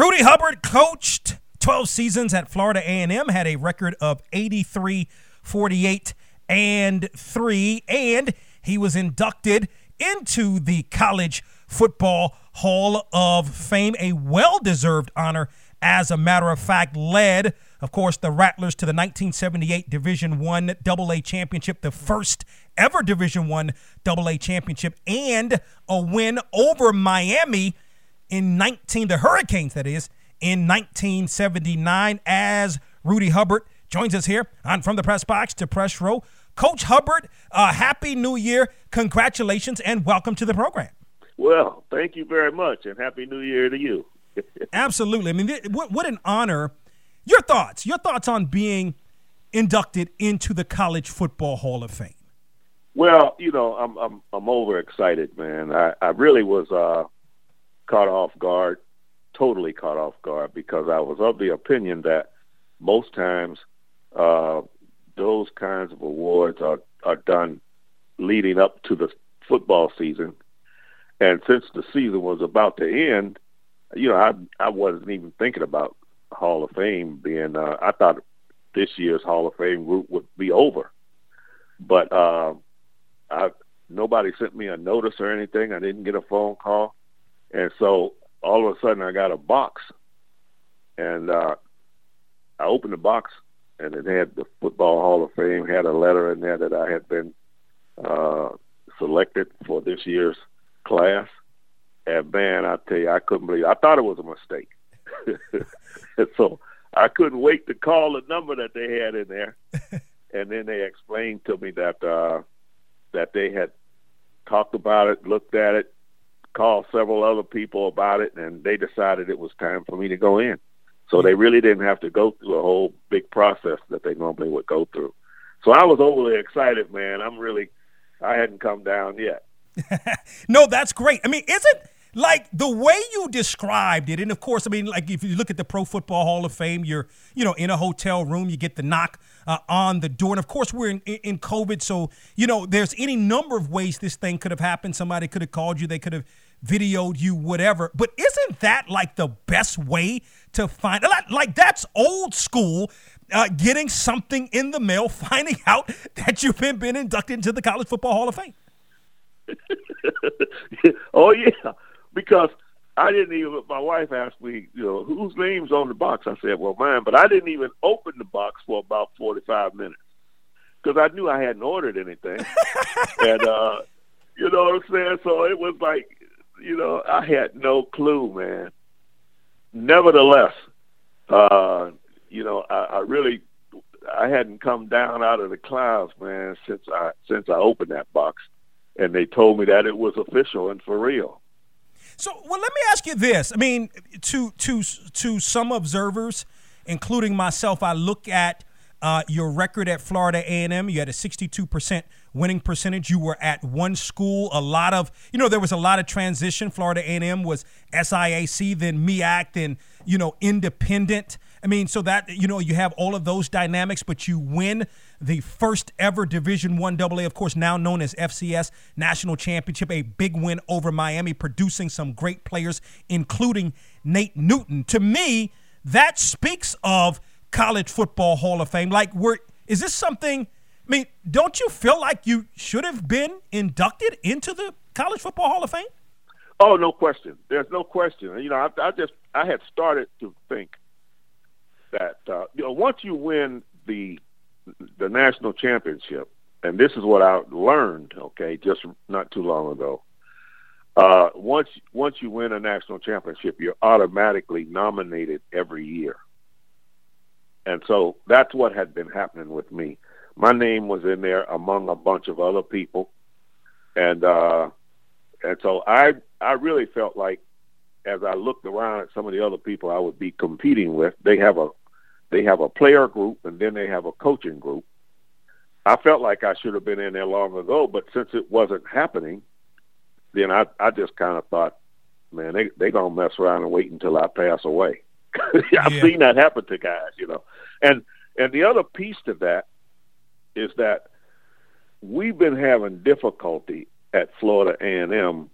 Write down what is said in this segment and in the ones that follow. Rudy Hubbard coached 12 seasons at Florida A&M, had a record of 83-48-3, and he was inducted into the College Football Hall of Fame, a well-deserved honor. As a matter of fact, led, of course, the Rattlers to the 1978 Division I AA championship, the first ever Division I AA championship, and a win over Miami the Hurricanes, that is, in 1979. As Rudy Hubbard joins us here on From the Press Box to Press Row. Coach Hubbard, happy new year. Congratulations and welcome to the program. Well, thank you very much, and happy new year to you. Absolutely. I mean, what an honor. Your thoughts on being inducted into the College Football Hall of Fame. Well, you know, I'm overexcited, man. I really was caught off guard, totally caught off guard, because I was of the opinion that most times those kinds of awards are done leading up to the football season. And since the season was about to end, you know, I wasn't even thinking about Hall of Fame being I thought this year's Hall of Fame route would be over. But nobody sent me a notice or anything. I didn't get a phone call. And so all of a sudden I got a box. And I opened the box, and it had the Football Hall of Fame, had a letter in there that I had been selected for this year's class. And, man, I tell you, I couldn't believe it. I thought it was a mistake. So I couldn't wait to call the number that they had in there. And then they explained to me that they had talked about it, looked at it, called several other people about it, and they decided it was time for me to go in. So they really didn't have to go through a whole big process that they normally would go through. So I was overly excited, man. I hadn't come down yet. No, that's great. I mean, isn't like the way you described it? And of course, I mean, like if you look at the Pro Football Hall of Fame, you're, you know, in a hotel room, you get the knock on the door. And of course, we're in COVID. So, you know, there's any number of ways this thing could have happened. Somebody could have called you. They could have videoed you, whatever. But isn't that like the best way to find – like that's old school, getting something in the mail, finding out that you've been inducted into the College Football Hall of Fame. Oh, yeah, because my wife asked me, you know, whose name's on the box? I said, well, mine, but I didn't even open the box for about 45 minutes because I knew I hadn't ordered anything. And, you know what I'm saying? So it was like, you know, I had no clue, man. Nevertheless, you know, I hadn't come down out of the clouds, man, since I opened that box. And they told me that it was official and for real. So, well, let me ask you this. I mean, to some observers, including myself, I look at your record at Florida A&M. You had a 62% winning percentage. You were at one school. There was a lot of transition. Florida A&M was SIAC, then MEAC, then, you know, independent. I mean, so that, you know, you have all of those dynamics, but you win the first ever Division I AA, of course, now known as FCS, National Championship, a big win over Miami, producing some great players, including Nate Newton. To me, that speaks of College Football Hall of Fame. Like, is this something, I mean, don't you feel like you should have been inducted into the College Football Hall of Fame? Oh, no question. There's no question. You know, I had started to think that you know, once you win the national championship, and this is what I learned, okay, just not too long ago. Once you win a national championship, you're automatically nominated every year, and so that's what had been happening with me. My name was in there among a bunch of other people, and so I really felt like, as I looked around at some of the other people I would be competing with, they have a player group and then they have a coaching group. I felt like I should have been in there long ago, but since it wasn't happening, then I just kind of thought, man, they gonna mess around and wait until I pass away. I've seen that happen to guys, you know. And the other piece to that is that we've been having difficulty at Florida A&M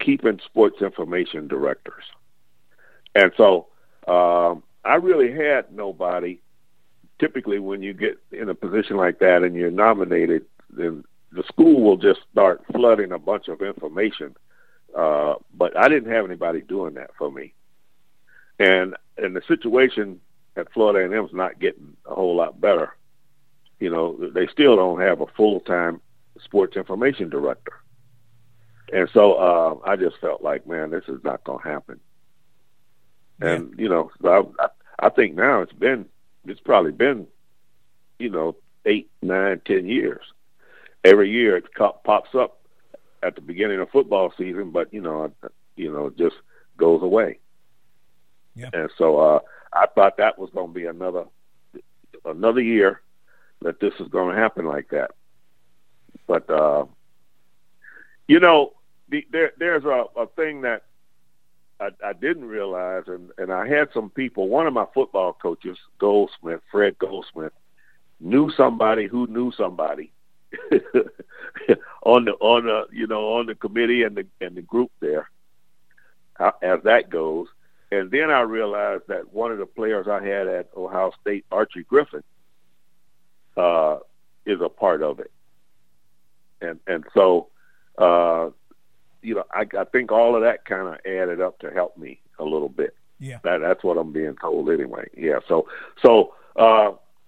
keeping sports information directors. And so I really had nobody. Typically, when you get in a position like that and you're nominated, then the school will just start flooding a bunch of information. But I didn't have anybody doing that for me. And the situation at Florida A&M is not getting a whole lot better. You know, they still don't have a full-time sports information director. And so I just felt like, man, this is not going to happen. And, you know, so I think now it's probably been, you know, 8, 9, 10 years. Every year it pops up at the beginning of football season, but, you know, it just goes away. Yep. And so I thought that was going to be another year that this is going to happen like that. But, you know, there's a thing that I didn't realize, and I had some people, one of my football coaches, Fred Goldsmith, knew somebody who knew somebody on the you know, on the committee and the group there, as that goes. And then I realized that one of the players I had at Ohio State, Archie Griffin, is a part of it. And so, you know, I think all of that kind of added up to help me a little bit. Yeah, that's what I'm being told anyway. Yeah. So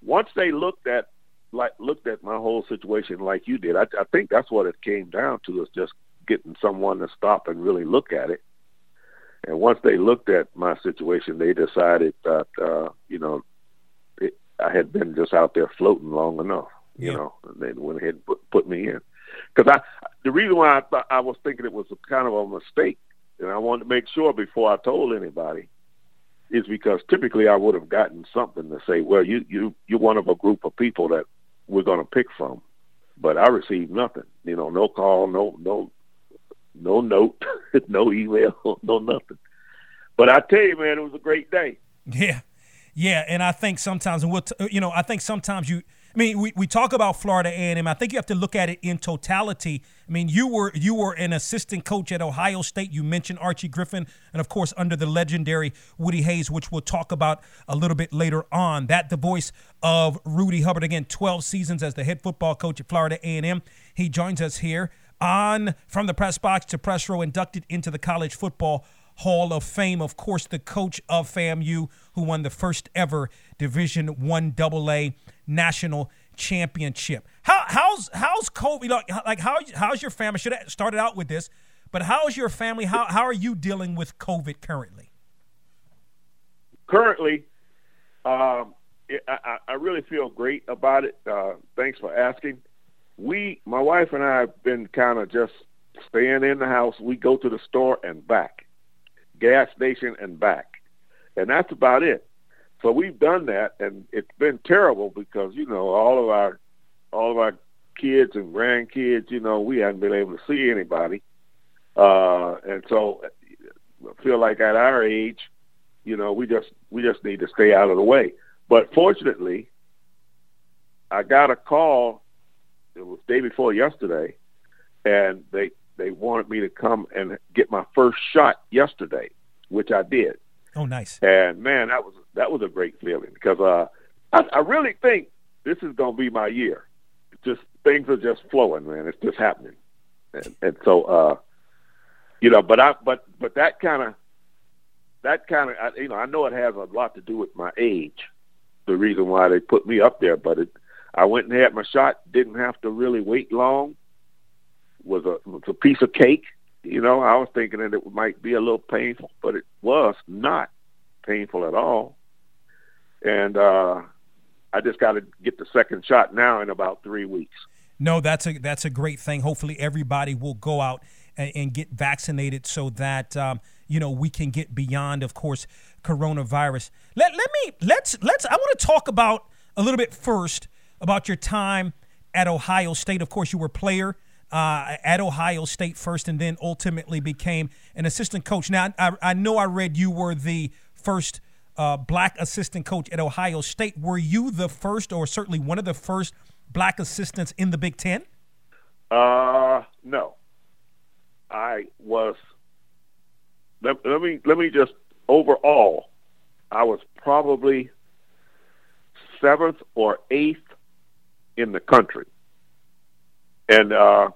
once they looked at my whole situation like you did, I think that's what it came down to, is just getting someone to stop and really look at it. And once they looked at my situation, they decided that you know, I had been just out there floating long enough. You know, and they went ahead and put me in. Because the reason why I thought, I was thinking it was kind of a mistake, and I wanted to make sure before I told anybody, is because typically I would have gotten something to say, well, you're one of a group of people that we're going to pick from. But I received nothing. You know, no call, no note, no email, no nothing. But I tell you, man, it was a great day. Yeah. Yeah, and I think sometimes, we talk about Florida A&M. I think you have to look at it in totality. I mean, you were an assistant coach at Ohio State. You mentioned Archie Griffin, and of course, under the legendary Woody Hayes, which we'll talk about a little bit later on. That the voice of Rudy Hubbard, again, 12 seasons as the head football coach at Florida A&M. He joins us here on From the Press Box to Press Row, inducted into the College Football Hall of Fame. Of course, the coach of FAMU, who won the first ever Division I AA national championship. How's COVID? Like how's your family? Should have started out with this, but how's your family? How are you dealing with COVID currently? Currently, I really feel great about it. Thanks for asking. My wife and I have been kind of just staying in the house. We go to the store and back. Gas station and back, and that's about it. So we've done that, and it's been terrible because, you know, all of our kids and grandkids, you know, we haven't been able to see anybody, and so I feel like at our age, you know, we just need to stay out of the way. But fortunately, I got a call. It was the day before yesterday, and they wanted me to come and get my first shot yesterday, which I did. Oh, nice. And, man, that was a great feeling because I really think this is going to be my year. It's just, things are just flowing, man. It's just happening. And so, you know, but that kind of, you know, I know it has a lot to do with my age, the reason why they put me up there. But I went and had my shot, didn't have to really wait long. Was a piece of cake. You know, I was thinking that it might be a little painful, but it was not painful at all. And I just got to get the second shot now in about 3 weeks. No, that's a great thing. Hopefully everybody will go out and get vaccinated so that, you know, we can get beyond, of course, coronavirus. I want to talk about a little bit first about your time at Ohio State. Of course, you were a player at Ohio State first, and then ultimately became an assistant coach. Now, I know I read you were the first black assistant coach at Ohio State. Were you the first, or certainly one of the first black assistants in the Big Ten? No, I was. Let me just overall, I was probably 7th or 8th in the country. And the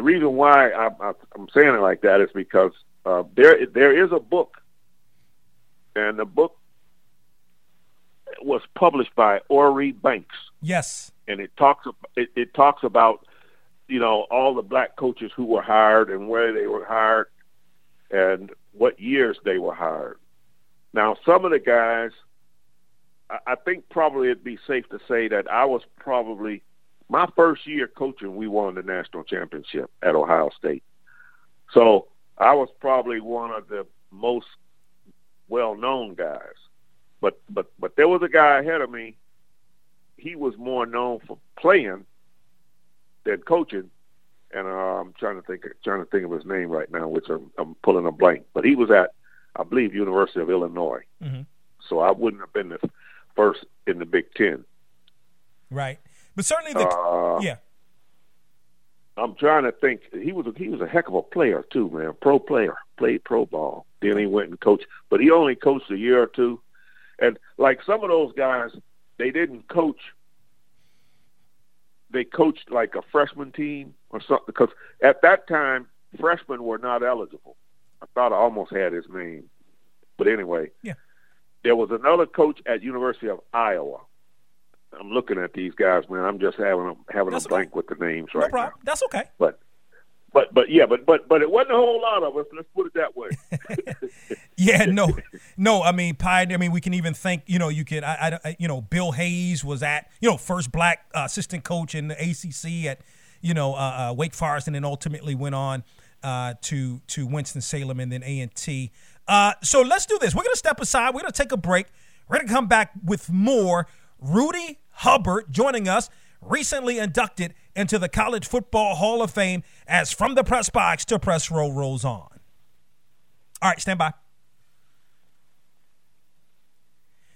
reason why I'm saying it like that is because there is a book, and the book was published by Ori Banks. Yes, and it talks about, you know, all the black coaches who were hired and where they were hired and what years they were hired. Now, some of the guys, I think probably it'd be safe to say that I was probably. My first year coaching, we won the national championship at Ohio State. So I was probably one of the most well-known guys. But there was a guy ahead of me. He was more known for playing than coaching. And I'm trying to think of his name right now, which I'm pulling a blank. But he was at, I believe, University of Illinois. Mm-hmm. So I wouldn't have been the first in the Big Ten. Right. But certainly the yeah. I'm trying to think. He was a heck of a player too, man. Pro player, played pro ball. Then he went and coached, but he only coached a year or two. And like some of those guys, they didn't coach. They coached like a freshman team or something, because at that time freshmen were not eligible. I thought I almost had his name, but anyway, yeah. There was another coach at University of Iowa. I'm looking at these guys, man. I'm just having a blank with the names right now. No problem. That's okay. But it wasn't a whole lot of us. Let's put it that way. Yeah, no. I mean, pioneer. I mean, we can even think. You know, you could. Bill Hayes was at. You know, first black assistant coach in the ACC at. You know, Wake Forest, and then ultimately went on to Winston-Salem and then A&T. So let's do this. We're gonna step aside. We're gonna take a break. We're gonna come back with more. Rudy Hubbard joining us, recently inducted into the College Football Hall of Fame, as From the Press Box to Press Row rolls on. All right, stand by.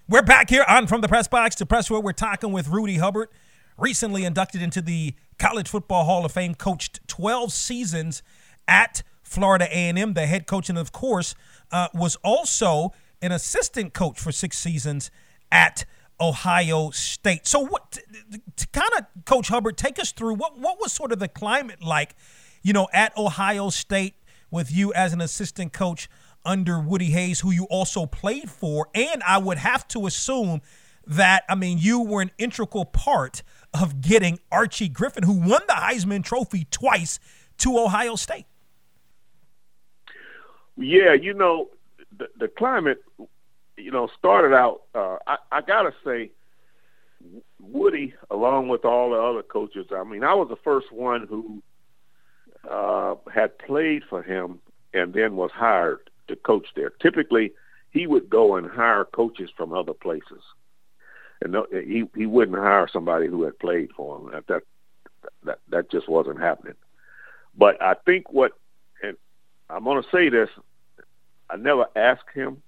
We're back here on From the Press Box to Press Row. We're talking with Rudy Hubbard, recently inducted into the College Football Hall of Fame, coached 12 seasons at Florida A&M, the head coach, and of course, was also an assistant coach for 6 seasons at Ohio State. So what kind of, Coach Hubbard, take us through what was sort of the climate like, you know, at Ohio State with you as an assistant coach under Woody Hayes, who you also played for. And I would have to assume that, I mean, you were an integral part of getting Archie Griffin, who won the Heisman Trophy twice, to Ohio State. Yeah, you know, the climate, you know, started out, I got to say, Woody, along with all the other coaches, I mean, I was the first one who had played for him and then was hired to coach there. Typically, he would go and hire coaches from other places. And no, he wouldn't hire somebody who had played for him. That just wasn't happening. But I think and I'm going to say this, I never asked him,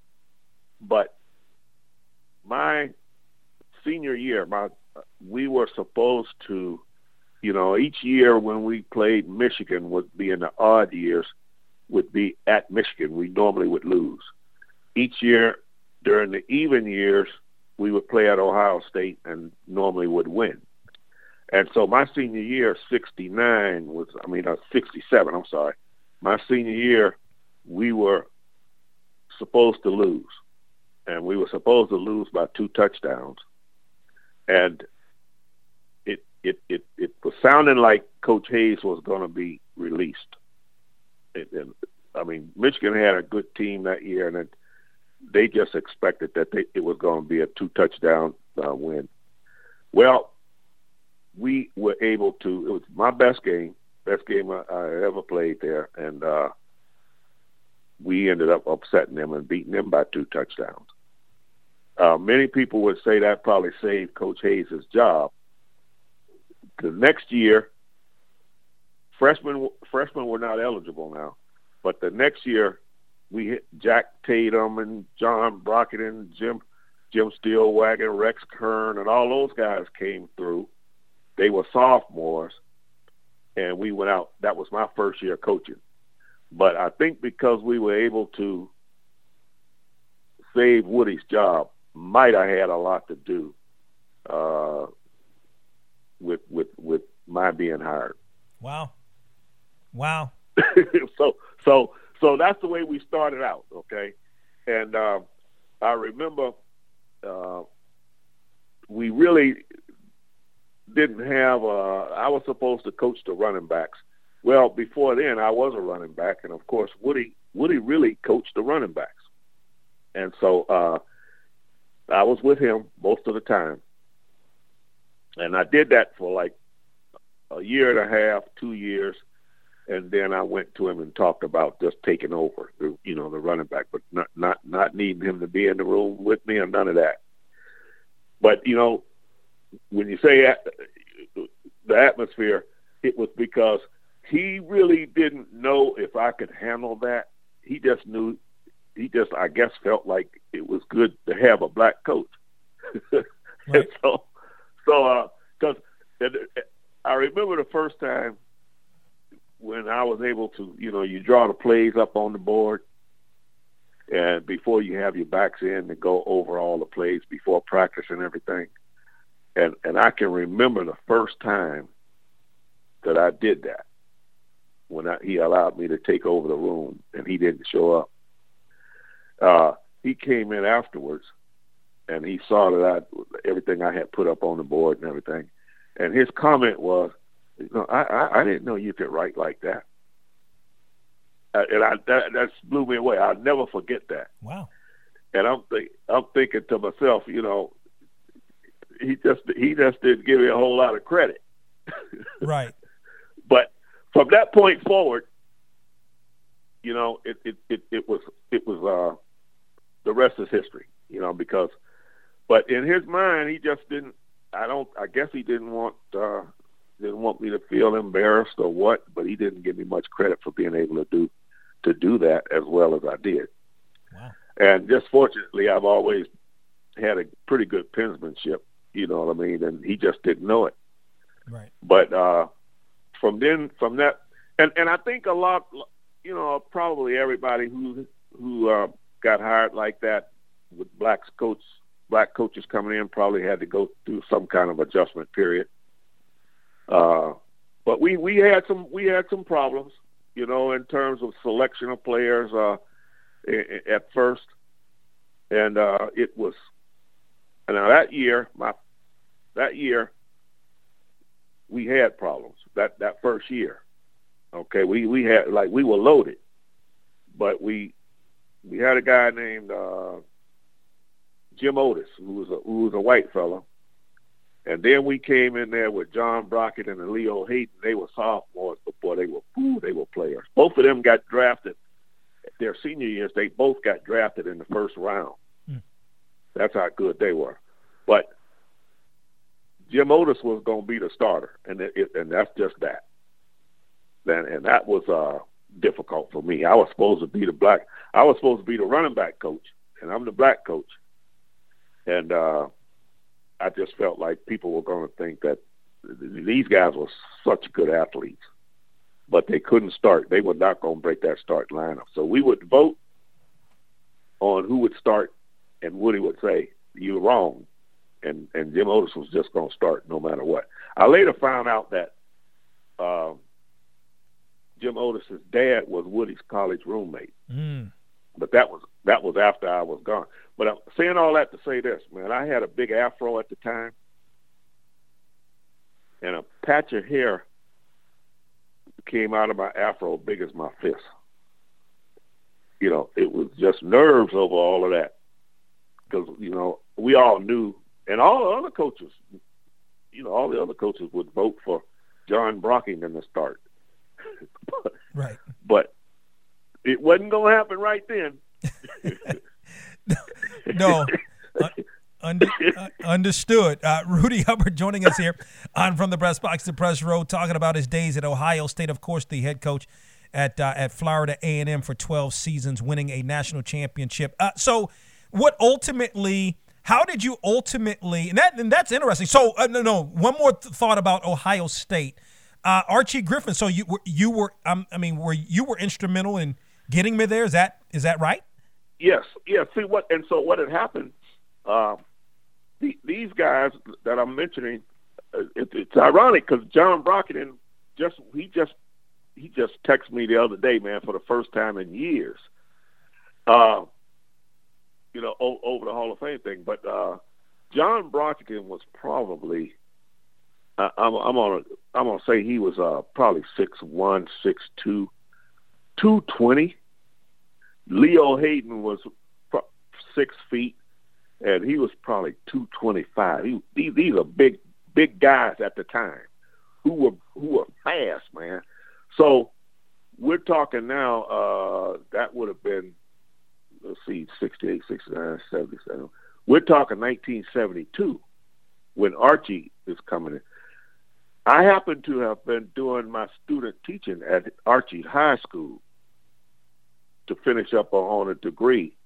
but my senior year, we were supposed to, you know, each year when we played Michigan would be in the odd years, would be at Michigan. We normally would lose. Each year during the even years, we would play at Ohio State and normally would win. And so my senior year, 67, I'm sorry. My senior year, we were supposed to lose. And we were supposed to lose by 2 touchdowns. And it was sounding like Coach Hayes was going to be released. Michigan had a good team that year, and they just expected that it was going to be a 2-touchdown win. Well, we were able to. It was my best game I ever played there, and we ended up upsetting them and beating them by 2 touchdowns. Many people would say that probably saved Coach Hayes' job. The next year, freshmen were not eligible now, but the next year we hit Jack Tatum and John Brockington, Jim Steelwagon, Rex Kern, and all those guys came through. They were sophomores, and we went out. That was my first year coaching. But I think because we were able to saved Woody's job might have had a lot to do with my being hired. Wow. So that's the way we started out, okay? And I remember we really didn't have I was supposed to coach the running backs. Well, before then, I was a running back, and, of course, Woody really coached the running backs. And so I was with him most of the time. And I did that for like a year and a half, 2 years, and then I went to him and talked about just taking over, the running back, but not needing him to be in the room with me or none of that. But, when you say the atmosphere, it was because he really didn't know if I could handle that. He just knew, I guess, felt like it was good to have a black coach. Right. And so, because I remember the first time when I was able to, you draw the plays up on the board, and before you have your backs in and go over all the plays before practice and everything. And I can remember the first time that I did that, when he allowed me to take over the room and he didn't show up. He came in afterwards and he saw that everything I had put up on the board and everything. And his comment was, I didn't know you could write like that. And that blew me away. I'll never forget that. Wow. And I'm thinking to myself, he just didn't give me a whole lot of credit. Right. But from that point forward, it was the rest is history, but in his mind, he just didn't. I guess he didn't want me to feel embarrassed or what, but he didn't give me much credit for being able to do that as well as I did. Wow. And just fortunately, I've always had a pretty good penmanship, and he just didn't know it. Right. But from that, and I think a lot, probably everybody who got hired like that with black coaches coming in probably had to go through some kind of adjustment period. But we had some problems, in terms of selection of players at first, and it was. Now that year, we had problems that first year. Okay, we had, like, we were loaded, but we had a guy named Jim Otis who was a white fella, and then we came in there with John Brockington and Leo Hayden. They were sophomores before they were players. Both of them got drafted their senior years. They both got drafted in the first round. Mm. That's how good they were. But Jim Otis was going to be the starter, and that's just that. And that was difficult for me. I was supposed to be the running back coach, and I'm the black coach. And I just felt like people were going to think that these guys were such good athletes, but they couldn't start. They were not going to break that start lineup. So we would vote on who would start, and Woody would say, "You're wrong." And Jim Otis was just going to start no matter what. I later found out that Jim Otis's dad was Woody's college roommate. Mm. But that was after I was gone. But I'm saying all that to say this, man. I had a big afro at the time and a patch of hair came out of my afro big as my fist. It was just nerves over all of that because, we all knew, and all the other coaches, would vote for John Brockington to start. Right. But it wasn't going to happen right then. No. Understood. Rudy Hubbard joining us here on From the Press Box to Press Row, talking about his days at Ohio State, of course, the head coach at Florida A&M for 12 seasons, winning a national championship. So what ultimately... How did you ultimately, and that's interesting. So one more thought about Ohio State, Archie Griffin. So you were instrumental in getting me there. Is that right? Yes, yeah. See what, and so what had happened? These guys that I'm mentioning, it's ironic because John Brockington just texted me the other day, man, for the first time in years. Over the Hall of Fame thing, but John Brockington was probably I'm gonna say he was probably 6'1", 6'2", 220. Leo Hayden was 6 feet, and he was probably 225. These are big guys at the time who were fast, man. So we're talking now. That would have been, let's see, 68, 69, 77. We're talking 1972 when Archie is coming in. I happen to have been doing my student teaching at Archie High School to finish up on a degree.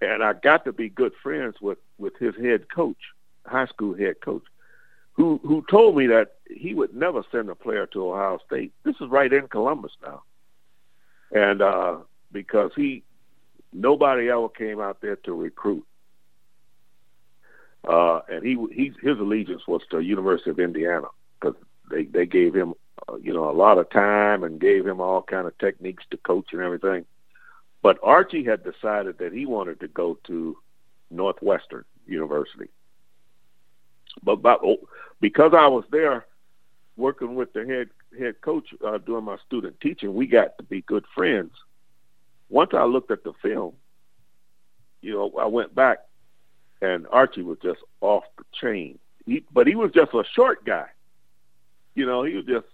And I got to be good friends with his head coach, high school head coach, who told me that he would never send a player to Ohio State. This is right in Columbus now. And because nobody ever came out there to recruit. And his allegiance was to the University of Indiana because they gave him, a lot of time and gave him all kind of techniques to coach and everything. But Archie had decided that he wanted to go to Northwestern University. But because I was there working with the head coach doing my student teaching, we got to be good friends. Once I looked at the film, I went back, and Archie was just off the chain. But he was just a short guy. He was just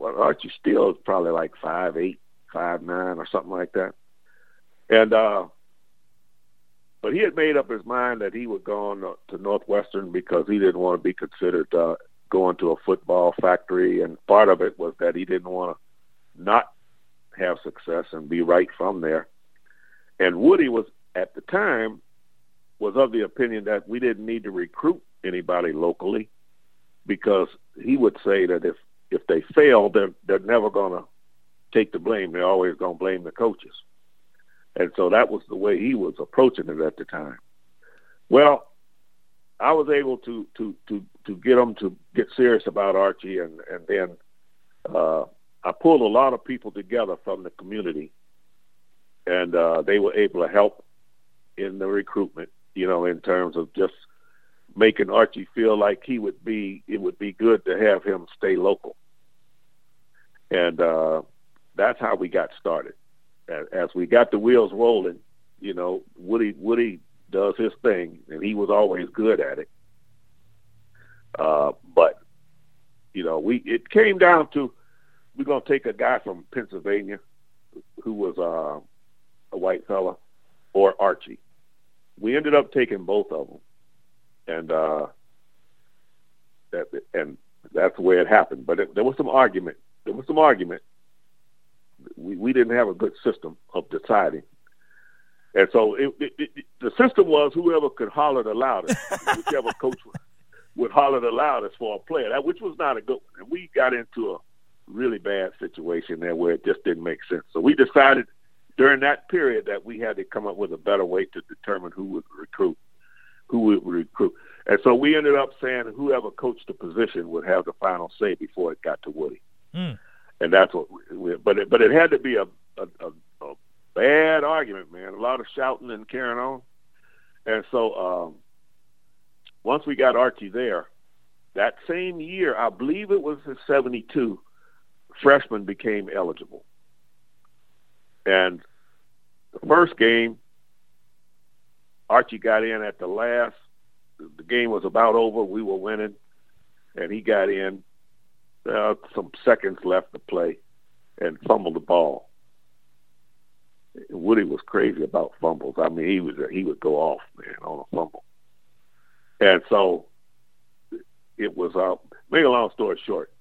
Archie still is probably like 5'8", 5'9", or something like that. And but he had made up his mind that he would go on to Northwestern because he didn't want to be considered going to a football factory, and part of it was that he didn't want to not have success and be right from there. And Woody was, at the time, was of the opinion that we didn't need to recruit anybody locally because he would say that if they fail, they're never going to take the blame. They're always going to blame the coaches. And so that was the way he was approaching it at the time. Well, I was able to get them to get serious about Archie, and then I pulled a lot of people together from the community, and they were able to help in the recruitment, in terms of just making Archie feel like it would be good to have him stay local. And that's how we got started. As we got the wheels rolling, Woody does his thing, and he was always good at it. But, it came down to, we're going to take a guy from Pennsylvania who was a white fella or Archie. We ended up taking both of them. And that's the way it happened. But there was some argument. We didn't have a good system of deciding. And so the system was whoever could holler the loudest, whichever coach would holler the loudest for a player, which was not a good one. And we got into a really bad situation there where it just didn't make sense. So we decided during that period that we had to come up with a better way to determine who would recruit. And so we ended up saying whoever coached the position would have the final say before it got to Woody. Mm. And that's what but it had to be a bad argument, man, a lot of shouting and carrying on. And so once we got Archie there, that same year, I believe it was in 72, freshmen became eligible. And the first game, Archie got in at the last. The game was about over. We were winning, and he got in. Some seconds left to play and fumbled the ball. Woody was crazy about fumbles. I mean, he would go off, man, on a fumble. And so it was, make a long story short,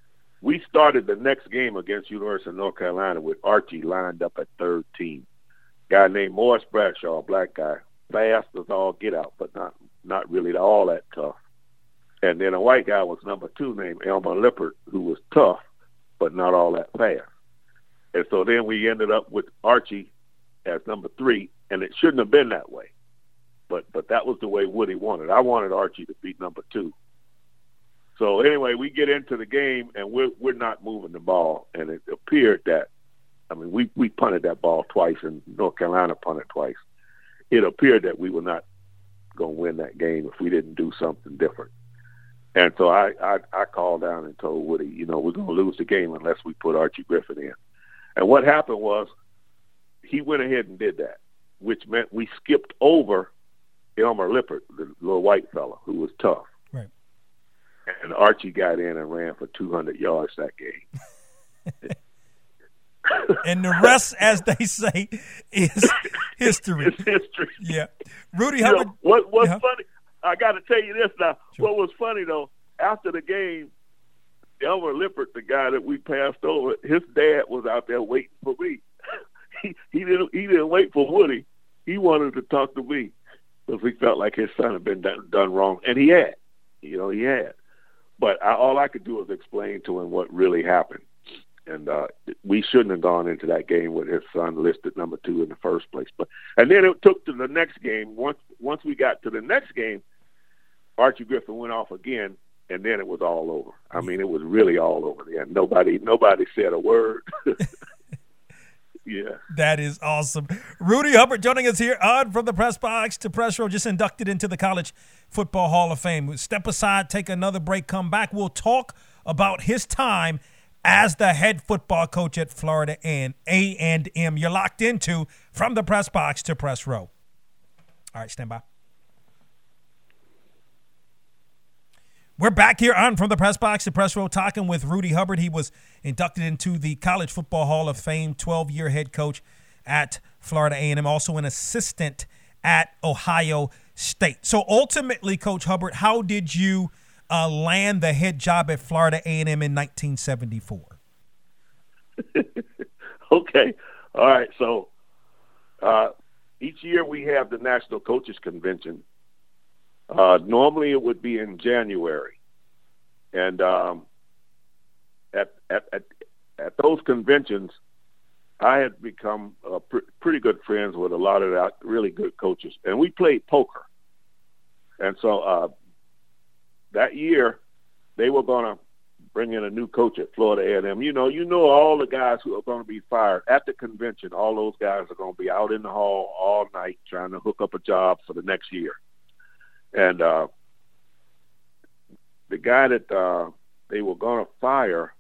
we started the next game against University of North Carolina with Archie lined up at third team. Guy named Morris Bradshaw, a black guy, fast as all get out, but not really all that tough. And then a white guy was number two named Elmer Lippert, who was tough, but not all that fast. And so then we ended up with Archie as number 3 and it shouldn't have been that way. But that was the way Woody wanted. I wanted Archie to be number two. So anyway, we get into the game, and we're not moving the ball. And it appeared that, I mean, we punted that ball twice, and North Carolina punted twice. It appeared that we were not going to win that game if we didn't do something different. And so I called down and told Woody, you know, we're going to lose the game unless we put Archie Griffin in. And what happened was he went ahead and did that, which meant we skipped over Elmer Lippert, the little white fella who was tough. Right. And Archie got in and ran for 200 yards that game. And the rest, as they say, is history. It's history. Yeah. Rudy Hubbard. You know, what's funny, I got to tell you this now. Sure. What was funny, though, after the game, Elmer Lippert, the guy that we passed over, his dad was out there waiting for me. He didn't wait for Woody. He wanted to talk to me because he felt like his son had been done wrong, and he had. You know, he had. But all I could do was explain to him what really happened. And we shouldn't have gone into that game with his son listed number two in the first place. And then it took to the next game. Once we got to the next game, Archie Griffin went off again, and then it was all over. I mean, it was really all over there. Nobody said a word. Yeah. That is awesome. Rudy Hubbard joining us here on From the Press Box to Press Row, just inducted into the College Football Hall of Fame. We'll step aside, take another break, come back. We'll talk about his time as the head football coach at Florida A&M. You're locked into From the Press Box to Press Row. All right, stand by. We're back here on From the Press Box to Press Row talking with Rudy Hubbard. He was inducted into the College Football Hall of Fame, 12-year head coach at Florida A&M, also an assistant at Ohio State. So ultimately, Coach Hubbard, how did you land the head job at Florida A&M in 1974? Okay. All right. So each year we have the National Coaches Convention. Normally it would be in January. And at those conventions, I had become pretty good friends with a lot of really good coaches. And we played poker. And so that year, they were going to bring in a new coach at Florida A&M. You know all the guys who are going to be fired at the convention. All those guys are going to be out in the hall all night trying to hook up a job for the next year. And the guy that they were going to fire,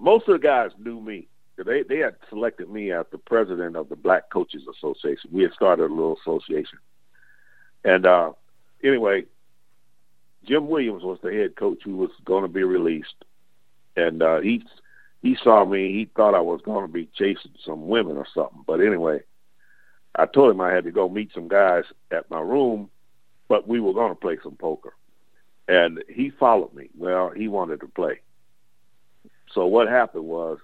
most of the guys knew me. They had selected me as the president of the Black Coaches Association. We had started a little association. And anyway, Jim Williams was the head coach who was going to be released. And he saw me. He thought I was going to be chasing some women or something. But anyway, I told him I had to go meet some guys at my room, but we were going to play some poker. And he followed me. Well, he wanted to play. So what happened was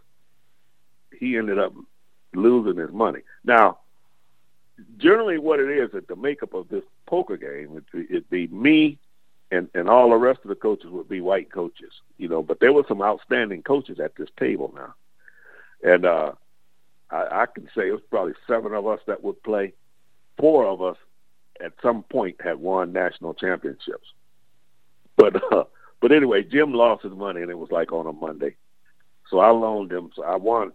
he ended up losing his money. Now, generally what it is at the makeup of this poker game, it'd be me and all the rest of the coaches would be white coaches, you know, but there were some outstanding coaches at this table now. And I can say it was probably 7 of us that would play. 4 of us at some point had won national championships. But anyway, Jim lost his money, and it was like on a Monday. So I loaned him. So I won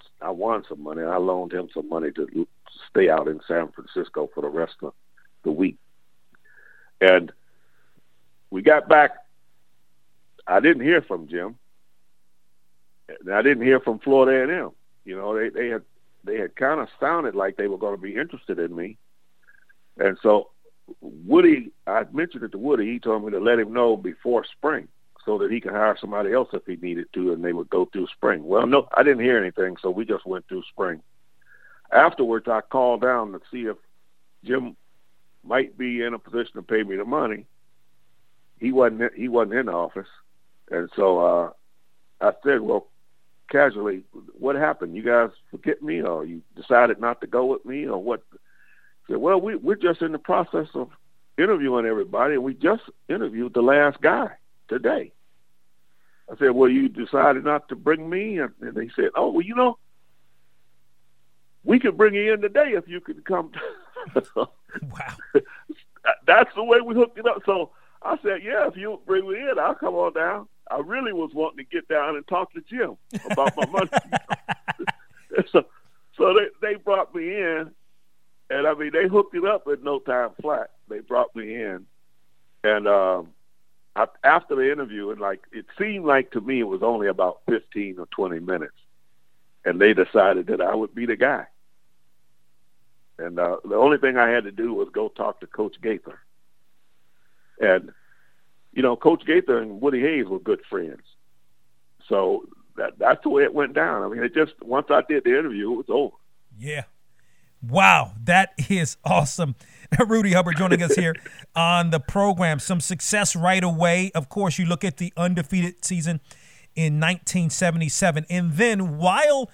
some money, and I loaned him some money to stay out in San Francisco for the rest of the week. And we got back. I didn't hear from Jim. And I didn't hear from Florida A&M. You know, they had kind of sounded like they were going to be interested in me. And so Woody, I mentioned it to Woody. He told me to let him know before spring so that he could hire somebody else if he needed to, and they would go through spring. Well, no, I didn't hear anything, so we just went through spring. Afterwards, I called down to see if Jim might be in a position to pay me the money. He wasn't in the office. And so I said, well, casually, what happened? You guys forget me, or you decided not to go with me, or what? Well, we're just in the process of interviewing everybody, and we just interviewed the last guy today. I said, well, you decided not to bring me? And they said, oh, well, you know, we could bring you in today if you could come. Wow. That's the way we hooked it up. So I said, yeah, if you'll bring me in, I'll come on down. I really was wanting to get down and talk to Jim about my money. So they brought me in, and, I mean, they hooked it up at no time flat. They brought me in. And after the interview, and like it seemed like to me it was only about 15 or 20 minutes, and they decided that I would be the guy. And the only thing I had to do was go talk to Coach Gaither. And, you know, Coach Gaither and Woody Hayes were good friends. So that's the way it went down. I mean, it just, once I did the interview, it was over. Yeah. Wow, that is awesome. Rudy Hubbard joining us here on the program. Some success right away. Of course, you look at the undefeated season in 1977. And then while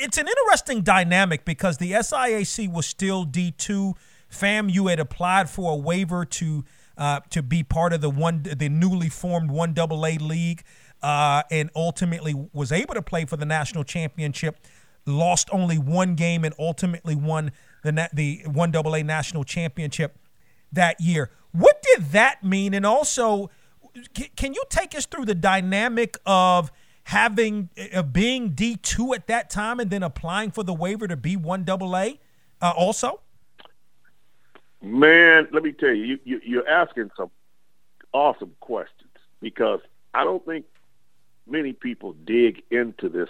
it's an interesting dynamic because the SIAC was still D2, FAMU had applied for a waiver to be part of the newly formed 1AA league and ultimately was able to play for the national championship, lost only one game and ultimately won the 1AA national championship that year. What did that mean? And also, can you take us through the dynamic of being D2 at that time and then applying for the waiver to be 1AA also? Man, let me tell you, you're asking some awesome questions because I don't think many people dig into this,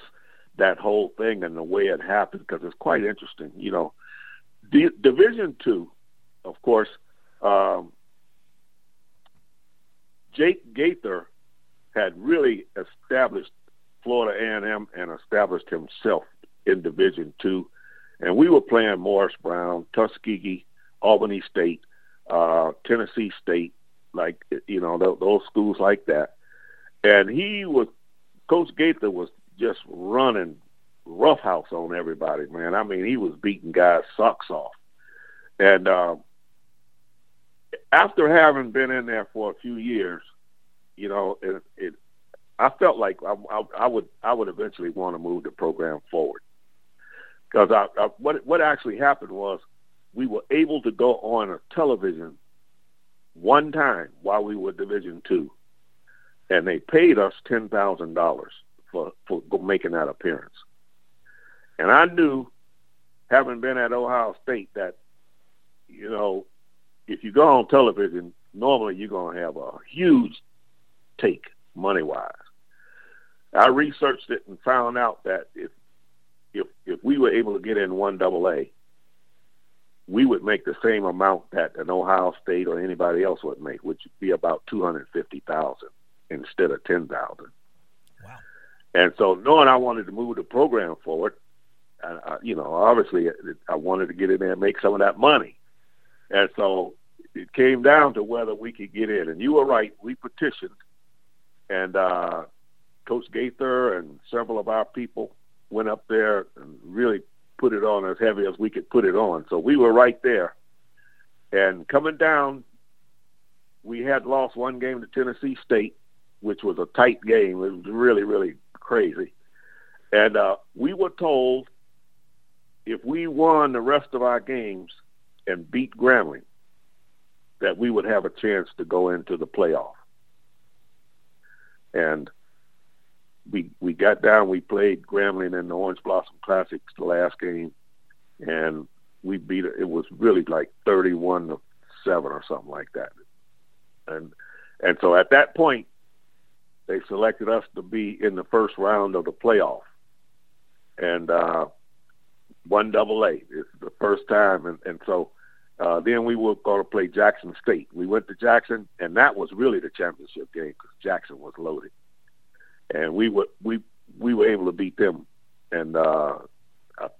that whole thing and the way it happened, because it's quite interesting. You know, Division II, of course, Jake Gaither had really established Florida A&M and established himself in Division II, and we were playing Morris Brown, Tuskegee, Albany State, Tennessee State, like, you know, those schools like that. And Coach Gaither was just running roughhouse on everybody, man. I mean, he was beating guys' socks off. And after having been in there for a few years, you know, I felt like I would eventually want to move the program forward. Because what actually happened was we were able to go on a television one time while we were Division II, and they paid us $10,000 for making that appearance. And I knew, having been at Ohio State, that, you know, if you go on television, normally you're going to have a huge take money-wise. I researched it and found out that if we were able to get in 1AA, we would make the same amount that an Ohio State or anybody else would make, which would be about $250,000 instead of $10,000. Wow. And so knowing I wanted to move the program forward, you know, obviously I wanted to get in there and make some of that money. And so it came down to whether we could get in. And you were right, we petitioned. And Coach Gaither and several of our people went up there and really put it on as heavy as we could put it on. So we were right there. And coming down, we had lost one game to Tennessee State, which was a tight game. It was really, really crazy. And we were told if we won the rest of our games and beat Grambling, that we would have a chance to go into the playoff. And we got down, we played Grambling in the Orange Blossom Classic, the last game, and we beat it. It was really like 31-7 or something like that. And so at that point, they selected us to be in the first round of the playoff. And 1AA, it's the first time. And so then we were going to play Jackson State. We went to Jackson, and that was really the championship game because Jackson was loaded. And we were able to beat them in a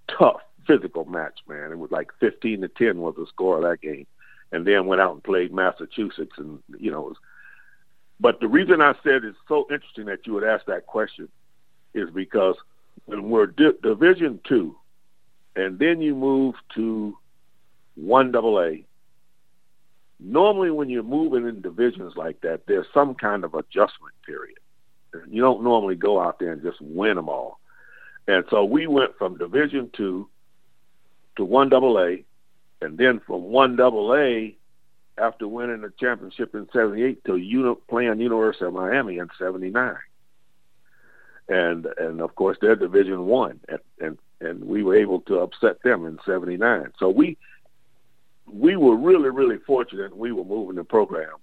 tough physical match, man. It was like 15-10 was the score of that game. And then went out and played Massachusetts. And, you know, but the reason I said it's so interesting that you would ask that question is because when we're Division II, and then you move to 1AA, normally when you're moving in divisions like that, there's some kind of adjustment period. You don't normally go out there and just win them all. And so we went from Division II to 1AA, And then from 1AA, after winning the championship in 78, to playing University of Miami in 79. And of course, they're Division I, and we were able to upset them in 79. So we were really, really fortunate. We were moving the program.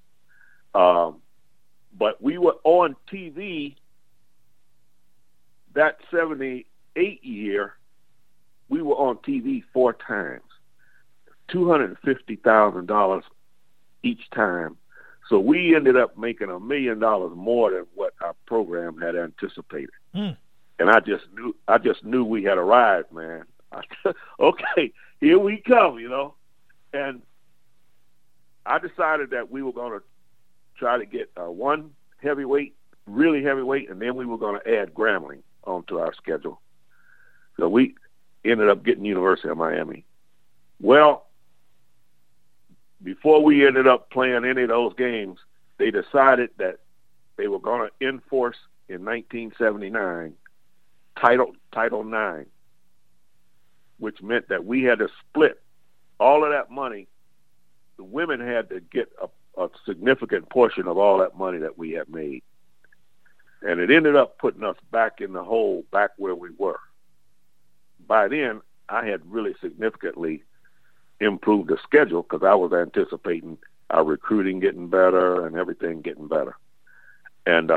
But we were on TV that 78 year. We were on TV four times, $250,000 each time. So we ended up making $1 million more than what our program had anticipated. Mm. And I just knew we had arrived, man. Okay, here we come, you know. And I decided that we were going to try to get one heavyweight, really heavyweight, and then we were going to add Grambling onto our schedule. So we ended up getting University of Miami. Well, before we ended up playing any of those games, they decided that they were going to enforce in 1979 Title IX, which meant that we had to split all of that money. The women had to get a significant portion of all that money that we had made. And it ended up putting us back in the hole, back where we were. By then, I had really significantly improved the schedule because I was anticipating our recruiting getting better and everything getting better. And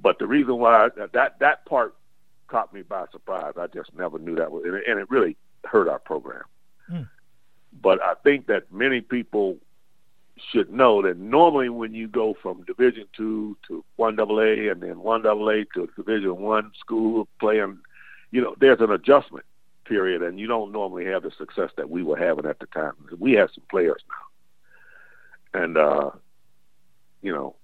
but the reason why that part caught me by surprise, I just never knew that was, and it really hurt our program. Mm. But I think that many people should know that normally when you go from Division II to 1AA and then 1AA to Division I school playing, you know, there's an adjustment period, and you don't normally have the success that we were having at the time. We have some players now, and you know,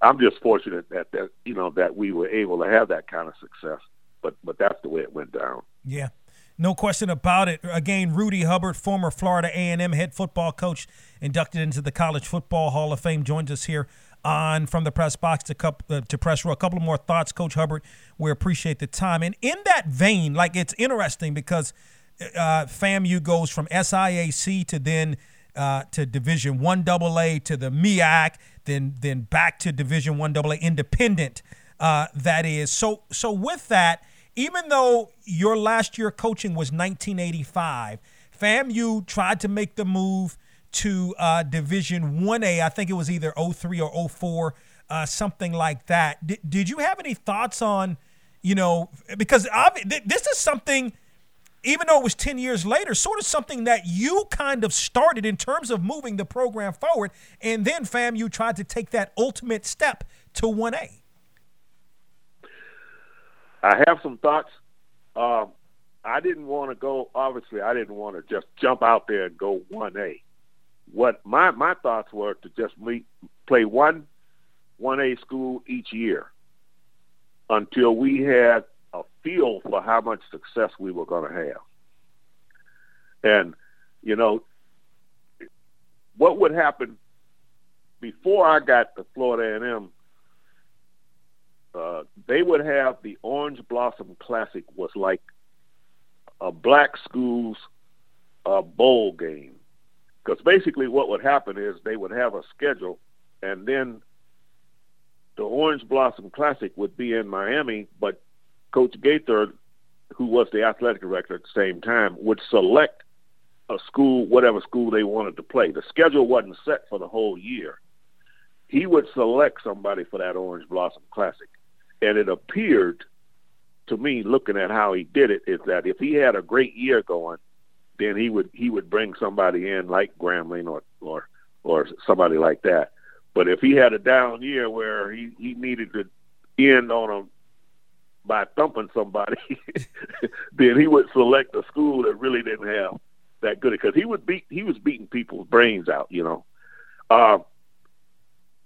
I'm just fortunate that you know that we were able to have that kind of success. But that's the way it went down. Yeah, no question about it. Again, Rudy Hubbard, former Florida A&M head football coach, inducted into the College Football Hall of Fame, joins us here on From the Press Box to Press Row. A couple of more thoughts, Coach Hubbard. We appreciate the time. And in that vein, like, it's interesting because FAMU goes from SIAC to then to Division I AA to the MEAC, then back to Division I AA independent. That is so. With that, even though your last year coaching was 1985, FAMU tried to make the move to Division 1A. I think it was either 03 or 04, something like that. Did you have any thoughts on, you know, because this is something, even though it was 10 years later, sort of something that you kind of started in terms of moving the program forward, and then FAMU tried to take that ultimate step to 1A. I have some thoughts. I didn't want to go, obviously, I didn't want to just jump out there and go 1A. What my thoughts were to just play 1A school each year until we had a feel for how much success we were going to have. And, you know, what would happen before I got to Florida A&M, they would have the Orange Blossom Classic was like a black school's bowl game. Because basically what would happen is they would have a schedule, and then the Orange Blossom Classic would be in Miami, but Coach Gaither, who was the athletic director at the same time, would select a school, whatever school they wanted to play. The schedule wasn't set for the whole year. He would select somebody for that Orange Blossom Classic. And it appeared to me, looking at how he did it, is that if he had a great year going, then he would bring somebody in like Grambling or somebody like that. But if he had a down year where he needed to end on by thumping somebody, then he would select a school that really didn't have that good, because he was beating people's brains out, you know.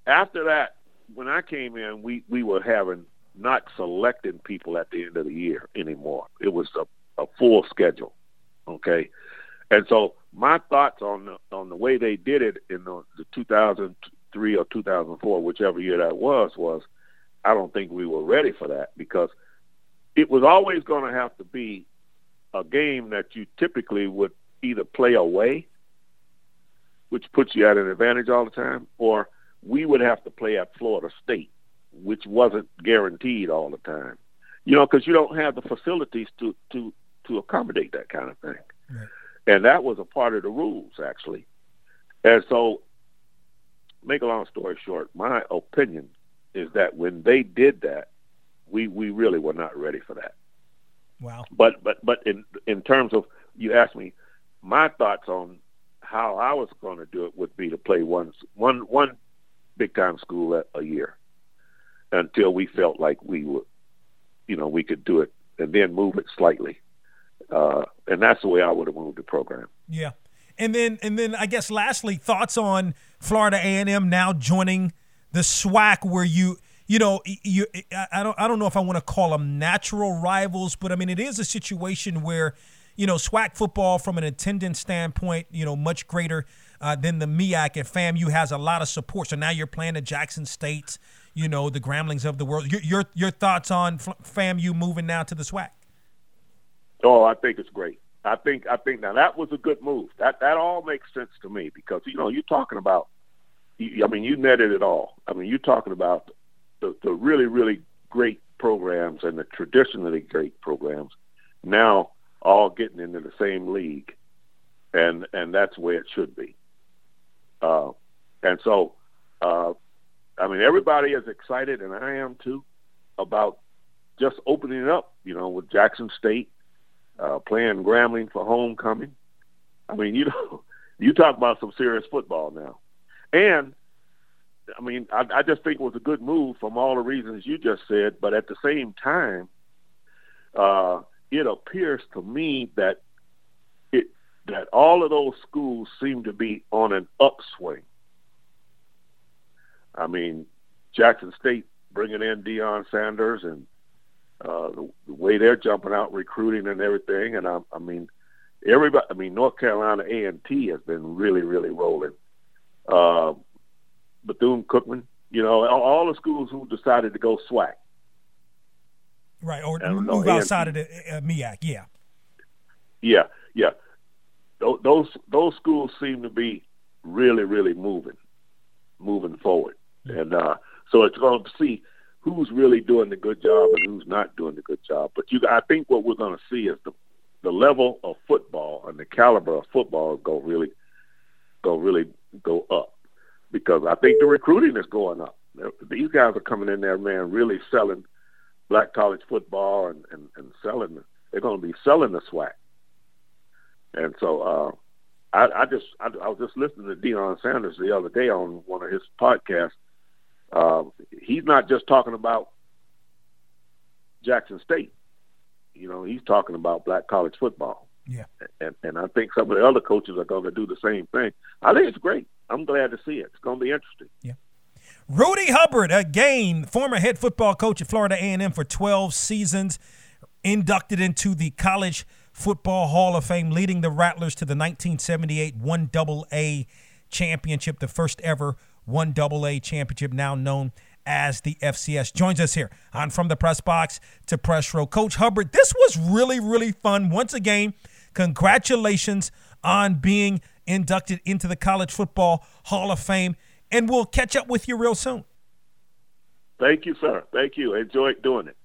After that, when I came in, we were having not selecting people at the end of the year anymore. It was a full schedule. Okay, and so my thoughts on the way they did it in the 2003 or 2004, whichever year that was I don't think we were ready for that, because it was always going to have to be a game that you typically would either play away, which puts you at an advantage all the time, or we would have to play at Florida State, which wasn't guaranteed all the time, you know, because you don't have the facilities to accommodate that kind of thing. Right. And that was a part of the rules, actually. And so, make a long story short, my opinion is that when they did that, we really were not ready for that. Wow. But in terms of, you asked me, my thoughts on how I was going to do it would be to play one big-time school a year until we felt like we would, you know, we could do it, and then move it slightly. And that's the way I would have moved the program. Yeah. And then I guess lastly, thoughts on Florida A&M now joining the SWAC, where you know, I don't know if I want to call them natural rivals, but I mean, it is a situation where, you know, SWAC football from an attendance standpoint, you know, much greater than the MEAC, and FAMU has a lot of support. So now you're playing at Jackson State, you know, the Gramblings of the world. Your thoughts on FAMU moving now to the SWAC? Oh, I think it's great. I think now that was a good move. That all makes sense to me because, you know, you're talking about, I mean, you netted it all. I mean, you're talking about the really, really great programs and the traditionally great programs now all getting into the same league, and that's the way it should be. And so, I mean, everybody is excited, and I am too, about just opening it up, you know, with Jackson State, playing Grambling for homecoming. I mean, you know, you talk about some serious football now. And, I mean, I just think it was a good move from all the reasons you just said, but at the same time, it appears to me that that all of those schools seem to be on an upswing. I mean, Jackson State bringing in Deion Sanders and the way they're jumping out recruiting and everything, and I mean, everybody. I mean, North Carolina A&T has been really, really rolling. Bethune-Cookman, you know, all the schools who decided to go SWAC, right, or move outside A&T. Of the MEAC, yeah. Those schools seem to be really, really moving forward, and so it's going to see who's really doing the good job and who's not doing the good job. But I think what we're going to see is the level of football and the caliber of football go up, because I think the recruiting is going up. These guys are coming in there, man, really selling black college football and selling. They're going to be selling the SWAC. And so I was just listening to Deion Sanders the other day on one of his podcasts. He's not just talking about Jackson State. You know, he's talking about black college football. Yeah. And I think some of the other coaches are going to do the same thing. I think it's great. I'm glad to see it. It's going to be interesting. Yeah. Rudy Hubbard, again, former head football coach at Florida A&M for 12 seasons, inducted into the College Football Hall of Fame, leading the Rattlers to the 1978 1AA championship, the first ever 1AA championship, now known as the FCS. Joins us here on From the Press Box to Press Row. Coach Hubbard, this was really, really fun. Once again, congratulations on being inducted into the College Football Hall of Fame, and we'll catch up with you real soon. Thank you, sir. Thank you. Enjoyed doing it.